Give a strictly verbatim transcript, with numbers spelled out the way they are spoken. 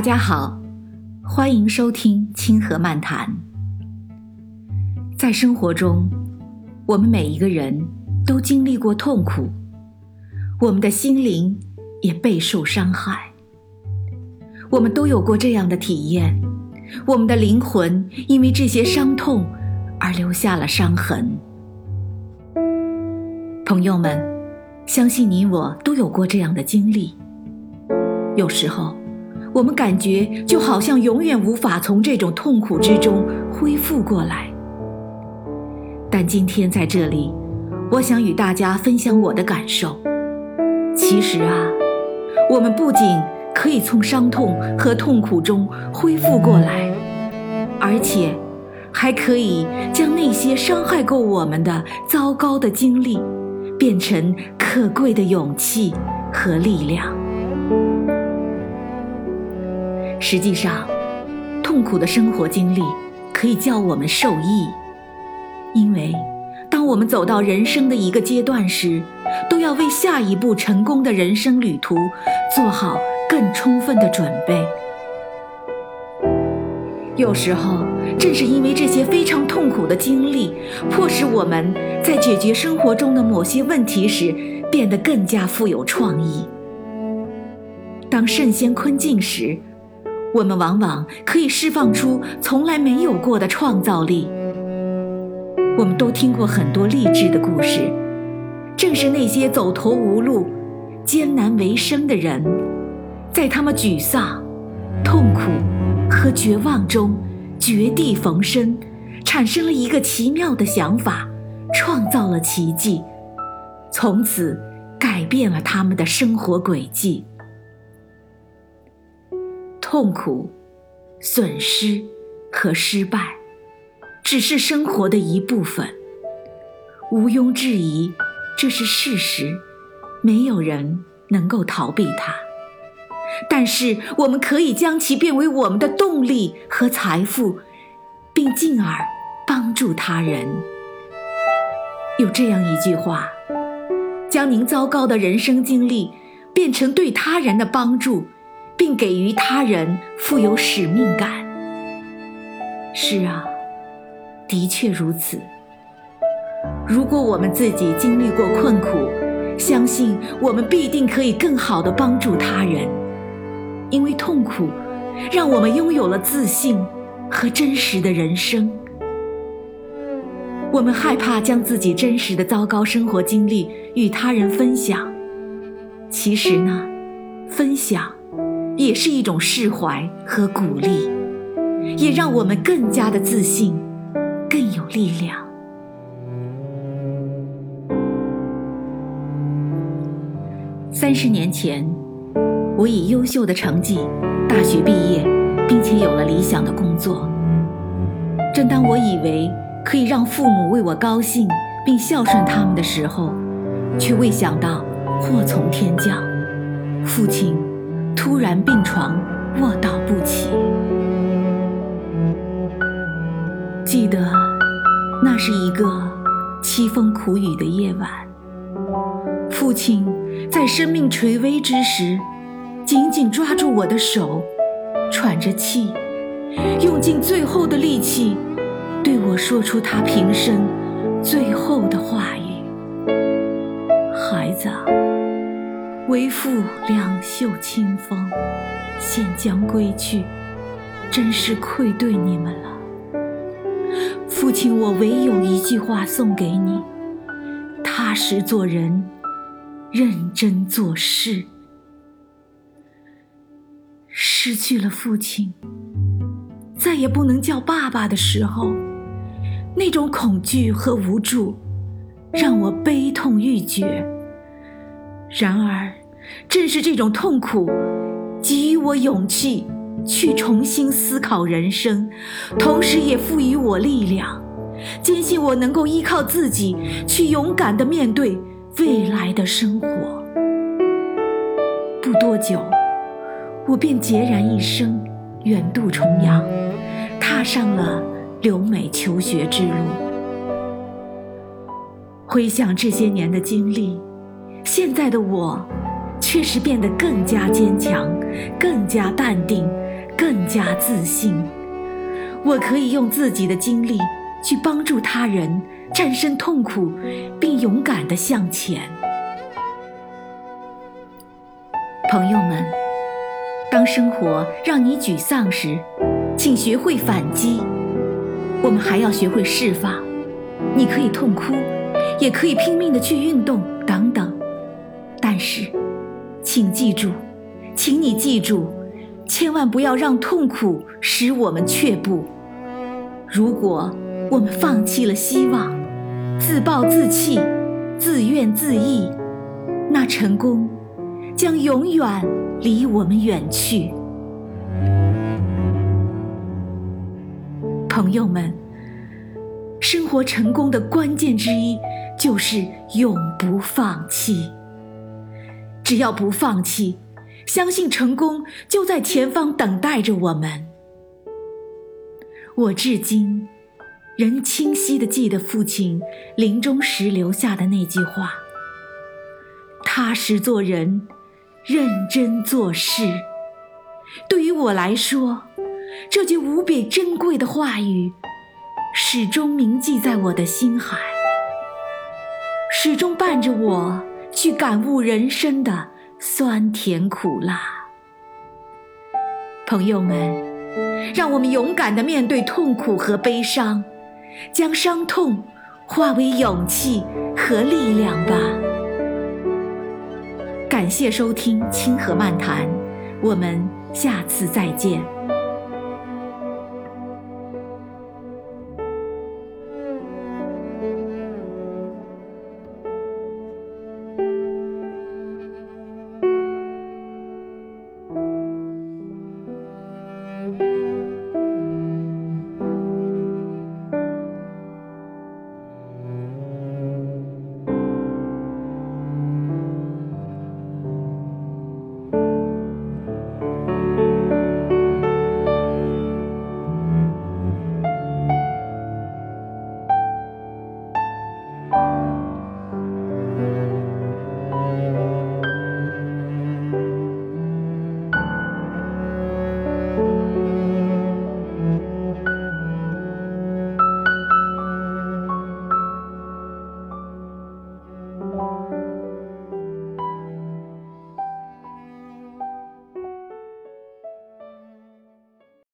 大家好，欢迎收听清河漫谈。在生活中，我们每一个人都经历过痛苦，我们的心灵也备受伤害。我们都有过这样的体验，我们的灵魂因为这些伤痛而留下了伤痕。朋友们，相信你我都有过这样的经历。有时候我们感觉就好像永远无法从这种痛苦之中恢复过来，但今天在这里，我想与大家分享我的感受。其实啊，我们不仅可以从伤痛和痛苦中恢复过来，而且还可以将那些伤害过我们的糟糕的经历变成可贵的勇气和力量。实际上，痛苦的生活经历可以叫我们受益，因为当我们走到人生的一个阶段时，都要为下一步成功的人生旅途做好更充分的准备。有时候，正是因为这些非常痛苦的经历，迫使我们在解决生活中的某些问题时变得更加富有创意。当身陷困境时，我们往往可以释放出从来没有过的创造力。我们都听过很多励志的故事，正是那些走投无路、艰难为生的人，在他们沮丧、痛苦和绝望中绝地逢生，产生了一个奇妙的想法，创造了奇迹，从此改变了他们的生活轨迹。痛苦、损失和失败只是生活的一部分，毋庸置疑，这是事实，没有人能够逃避它。但是我们可以将其变为我们的动力和财富，并进而帮助他人。有这样一句话，将您糟糕的人生经历变成对他人的帮助，并给予他人富有使命感。是啊，的确如此。如果我们自己经历过困苦，相信我们必定可以更好地帮助他人，因为痛苦让我们拥有了自信和真实的人生。我们害怕将自己真实的糟糕生活经历与他人分享，其实呢，分享也是一种释怀和鼓励，也让我们更加的自信，更有力量。三十年前，我以优秀的成绩大学毕业，并且有了理想的工作。正当我以为可以让父母为我高兴并孝顺他们的时候，却未想到祸从天降，父亲突然病床卧倒不起。记得那是一个凄风苦雨的夜晚，父亲在生命垂危之时紧紧抓住我的手，喘着气，用尽最后的力气对我说出他平生最后的话语：孩子啊，为父两袖清风，现将归去，真是愧对你们了。父亲，我唯有一句话送给你：踏实做人，认真做事。失去了父亲，再也不能叫爸爸的时候，那种恐惧和无助让我悲痛欲绝。然而正是这种痛苦给予我勇气去重新思考人生，同时也赋予我力量，坚信我能够依靠自己去勇敢地面对未来的生活。不多久，我便孑然一身，远渡重洋，踏上了留美求学之路。回想这些年的经历，现在的我确实变得更加坚强，更加淡定，更加自信。我可以用自己的经历去帮助他人战胜痛苦，并勇敢地向前。朋友们，当生活让你沮丧时，请学会反击。我们还要学会释放。你可以痛哭，也可以拼命地去运动等等，但是请记住，请你记住，千万不要让痛苦使我们却步。如果我们放弃了希望，自暴自弃，自怨自艾，那成功将永远离我们远去。朋友们，生活成功的关键之一就是永不放弃。只要不放弃，相信成功就在前方等待着我们。我至今仍清晰地记得父亲临终时留下的那句话：踏实做人，认真做事。对于我来说，这句无比珍贵的话语始终铭记在我的心海，始终伴着我去感悟人生的酸甜苦辣。朋友们，让我们勇敢地面对痛苦和悲伤，将伤痛化为勇气和力量吧。感谢收听《清河漫谈》，我们下次再见。